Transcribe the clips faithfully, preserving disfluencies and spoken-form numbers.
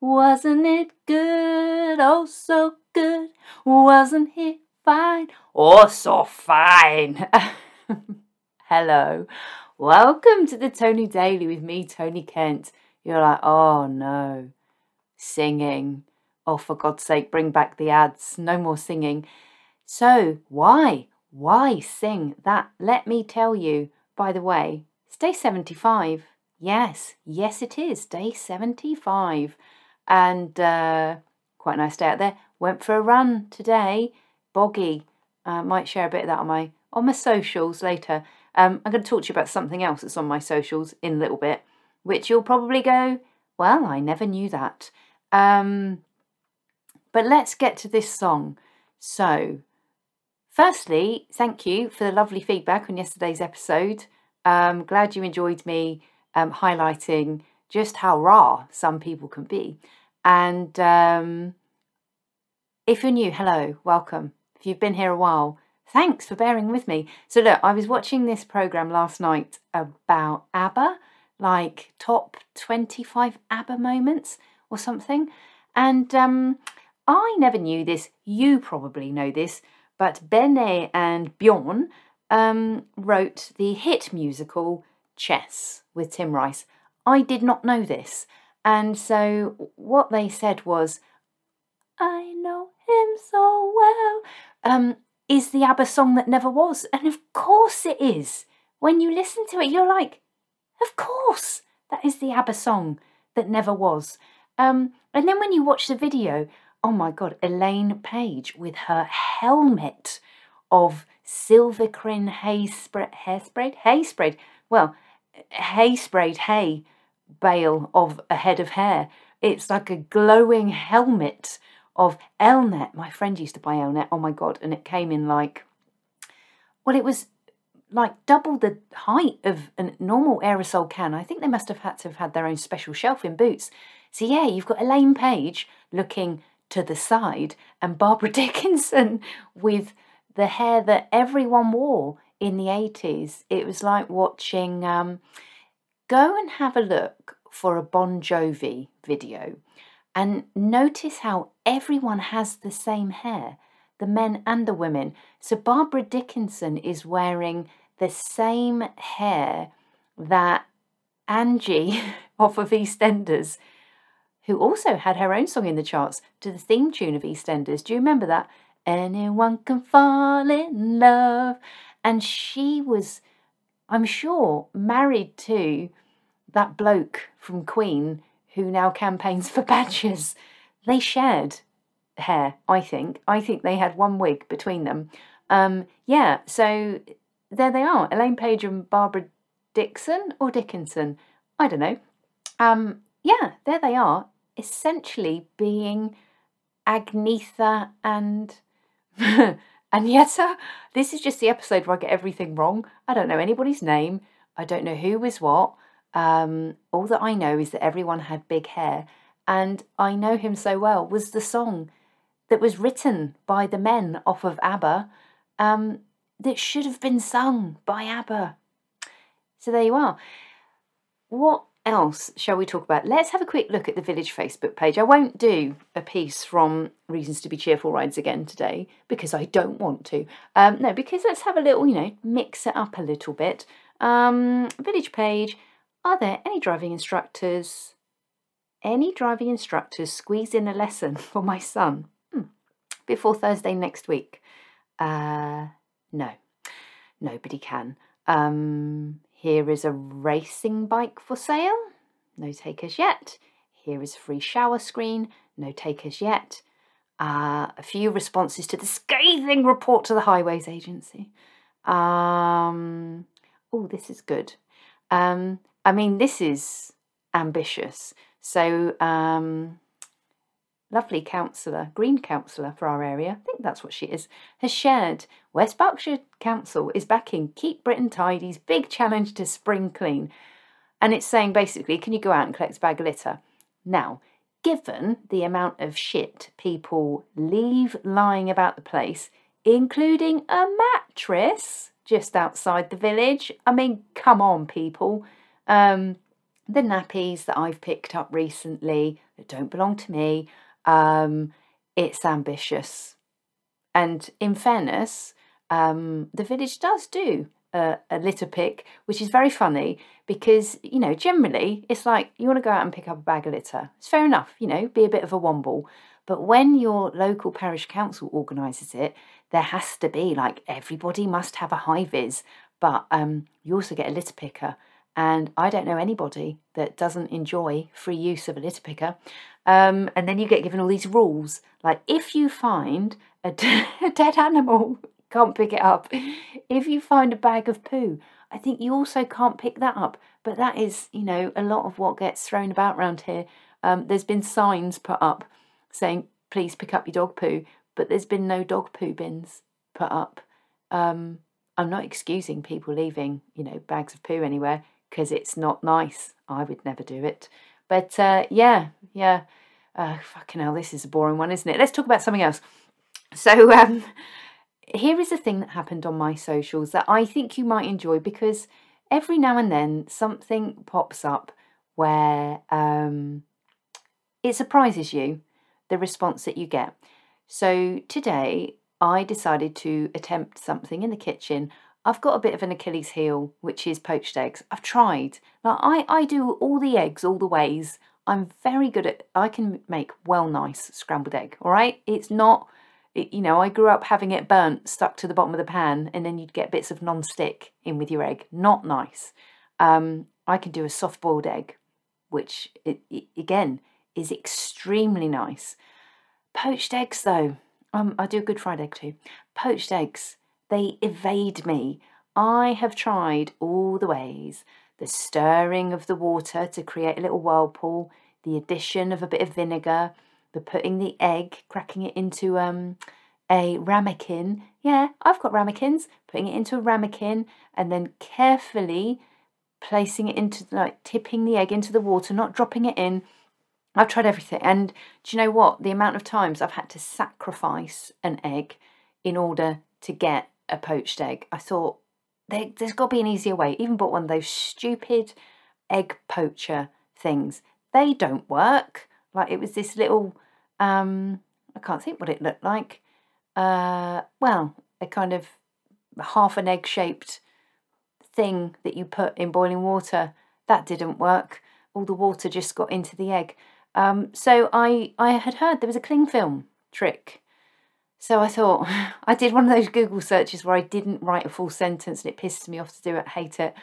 Wasn't it good? Oh, so good. Wasn't he fine? Oh, so fine. Hello. Welcome to the Tony Daily with me, Tony Kent. You're like, oh no, singing. Oh, for God's sake, bring back the ads. No more singing. So why? Why sing that? Let me tell you, by the way, it's day seventy-five. Yes, yes it is, day seventy-five. And uh, quite a nice day out there. Went for a run today. Boggy. Uh, might share a bit of that on my on my socials later. Um, I'm going to talk to you about something else that's on my socials in a little bit, which you'll probably go, well, I never knew that. Um, but let's get to this song. So, firstly, thank you for the lovely feedback on yesterday's episode. Um, glad you enjoyed me um, highlighting just how raw some people can be. And um, if you're new, hello, welcome. If you've been here a while, thanks for bearing with me. So look, I was watching this programme last night about ABBA, like top twenty-five ABBA moments or something. And um, I never knew this, you probably know this, but Bene and Bjorn um, wrote the hit musical Chess with Tim Rice. I did not know this. And so what they said was, I know him so well, um, is the ABBA song that never was. And of course it is. When you listen to it, you're like, of course, that is the ABBA song that never was. Um, and then when you watch the video, oh my God, Elaine Page with her helmet of silvercrin hay spread, hair sprayed, hay sprayed, well, hay sprayed hay bale of a head of hair. It's like a glowing helmet of Elnet. My friend used to buy Elnet, oh my God, and it came in like, well, it was like double the height of a normal aerosol can. I think they must have had to have had their own special shelf in Boots. So yeah, you've got Elaine Page looking to the side and Barbara Dickinson with the hair that everyone wore in the eighties. It was like watching, um, go and have a look for a Bon Jovi video and notice how everyone has the same hair, the men and the women. So Barbara Dickinson is wearing the same hair that Angie off of EastEnders, who also had her own song in the charts to the theme tune of EastEnders. Do you remember that? Anyone can fall in love. And she was, I'm sure, married to that bloke from Queen who now campaigns for badgers. They shared hair, I think. I think they had one wig between them. Um, yeah, so there they are. Elaine Page and Barbara Dickson or Dickinson. I don't know. Um, yeah, there they are. Essentially being Agnetha and Agnetha. This is just the episode where I get everything wrong. I don't know anybody's name. I don't know who was what. Um, all that I know is that everyone had big hair. And I Know Him So Well was the song that was written by the men off of ABBA um, that should have been sung by ABBA. So there you are. What else shall we talk about? Let's have a quick look at the Village Facebook page. I won't do a piece from Reasons to Be Cheerful Rides again today because I don't want to. Um, no, because let's have a little, you know, mix it up a little bit. Um, Village page, are there any driving instructors? Any driving instructors squeeze in a lesson for my son hmm. before Thursday next week? Uh, no, nobody can. Um, here is a racing bike for sale. No takers yet. Here is a free shower screen. No takers yet. Uh, a few responses to the scathing report to the Highways Agency. Um, oh, this is good. Um, I mean, this is ambitious. So, um, lovely councillor, Green councillor for our area, I think that's what she is, has shared West Berkshire Council is backing Keep Britain Tidy's big challenge to spring clean. And it's saying basically, can you go out and collect a bag of litter? Now, given the amount of shit people leave lying about the place, including a mattress just outside the village, I mean, come on, people. Um... the nappies that I've picked up recently that don't belong to me, um, it's ambitious. And in fairness, um, the village does do a, a litter pick, which is very funny because, you know, generally it's like you want to go out and pick up a bag of litter. It's fair enough, you know, be a bit of a womble. But when your local parish council organises it, there has to be, like, everybody must have a high-vis. But um, you also get a litter picker. And I don't know anybody that doesn't enjoy free use of a litter picker. Um, and then you get given all these rules. Like, if you find a, d- a dead animal, can't pick it up. If you find a bag of poo, I think you also can't pick that up. But that is, you know, a lot of what gets thrown about round here. Um, there's been signs put up saying, please pick up your dog poo, but there's been no dog poo bins put up. Um, I'm not excusing people leaving, you know, bags of poo anywhere because it's not nice. I would never do it. But uh, yeah, yeah, uh, fucking hell, this is a boring one, isn't it? Let's talk about something else. So um, here is a thing that happened on my socials that I think you might enjoy because every now and then something pops up where um, it surprises you, the response that you get. So today I decided to attempt something in the kitchen. I've got a bit of an Achilles heel, which is poached eggs. I've tried. Like I, I do all the eggs, all the ways. I'm very good at, I can make well nice scrambled egg, all right? It's not, it, you know, I grew up having it burnt, stuck to the bottom of the pan, and then you'd get bits of non-stick in with your egg. Not nice. Um, I can do a soft-boiled egg, which, it, it, again, is extremely nice. Poached eggs, though, um, I do a good fried egg too. Poached eggs, they evade me. I have tried all the ways. The stirring of the water to create a little whirlpool, the addition of a bit of vinegar, the putting the egg, cracking it into um, a ramekin. Yeah, I've got ramekins. Putting it into a ramekin and then carefully placing it into, like, tipping the egg into the water, not dropping it in. I've tried everything, and do you know what? The amount of times I've had to sacrifice an egg in order to get a poached egg. I thought, there, there's got to be an easier way. Even bought one of those stupid egg poacher things. They don't work. Like, it was this little, um, I can't think what it looked like. Uh, well, a kind of half an egg shaped thing that you put in boiling water. That didn't work. All the water just got into the egg. Um, so I, I had heard there was a cling film trick. So I thought, I did one of those Google searches where I didn't write a full sentence and it pissed me off to do it. I hate it.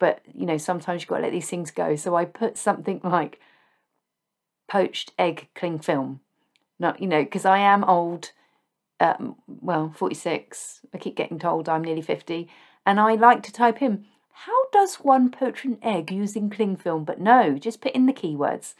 But, you know, sometimes you've got to let these things go. So I put something like poached egg cling film. Not, you know, because I am old. Um, well, forty-six. I keep getting told I'm nearly fifty. And I like to type in, how does one poach an egg using cling film? But no, just put in the keywords.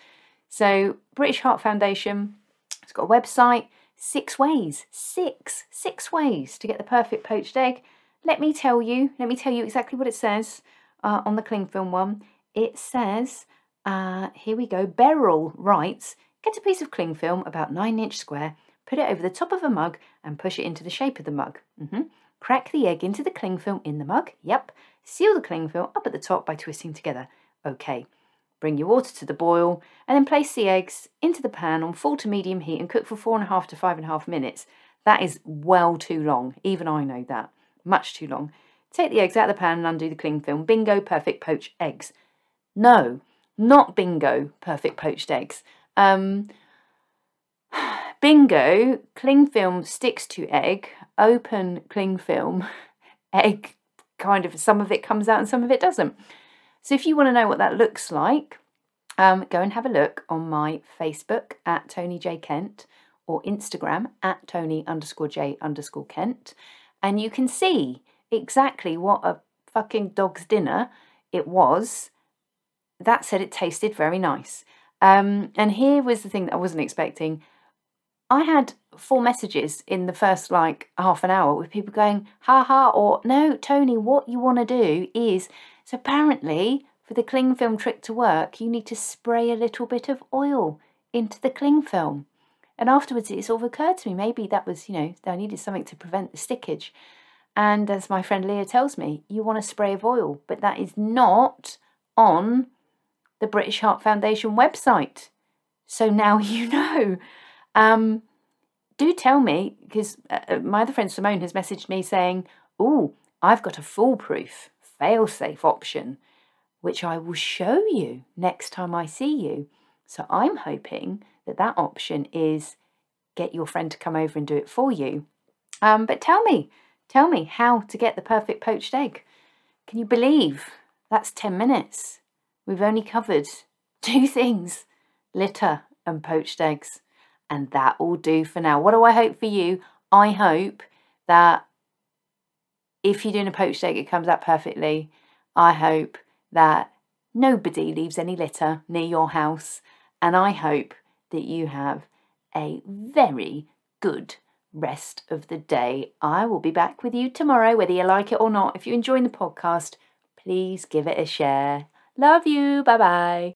So British Heart Foundation, it's got a website, six ways, six, six ways to get the perfect poached egg. Let me tell you, let me tell you exactly what it says uh, on the cling film one. It says, uh, here we go, Beryl writes, get a piece of cling film about nine inch square, put it over the top of a mug and push it into the shape of the mug. Mm-hmm. Crack the egg into the cling film in the mug. Yep. Seal the cling film up at the top by twisting together. Okay. Bring your water to the boil and then place the eggs into the pan on full to medium heat and cook for four and a half to five and a half minutes. That is well too long. Even I know that. Much too long. Take the eggs out of the pan and undo the cling film. Bingo, perfect poached eggs. No, not bingo, perfect poached eggs. Um, bingo, cling film sticks to egg, open cling film, egg kind of, some of it comes out and some of it doesn't. So if you want to know what that looks like, um, go and have a look on my Facebook at Tony J Kent or Instagram at Tony underscore J underscore Kent. And you can see exactly what a fucking dog's dinner it was. That said, it tasted very nice. Um, and here was the thing that I wasn't expecting. I had four messages in the first, like, half an hour with people going, ha ha, or no, Tony, what you want to do is, so apparently for the cling film trick to work, you need to spray a little bit of oil into the cling film. And afterwards it sort of occurred to me, maybe that was, you know, I needed something to prevent the stickage. And as my friend Leah tells me, you want a spray of oil, but that is not on the British Heart Foundation website. So now you know. Um, do tell me, because uh, my other friend Simone has messaged me saying, "Oh, I've got a foolproof, fail-safe option, which I will show you next time I see you." So I'm hoping that that option is get your friend to come over and do it for you. Um, but tell me, tell me how to get the perfect poached egg. Can you believe that's ten minutes? We've only covered two things, litter and poached eggs. And that will do for now. What do I hope for you? I hope that if you're doing a poached egg, it comes out perfectly. I hope that nobody leaves any litter near your house. And I hope that you have a very good rest of the day. I will be back with you tomorrow, whether you like it or not. If you're enjoying the podcast, please give it a share. Love you. Bye-bye.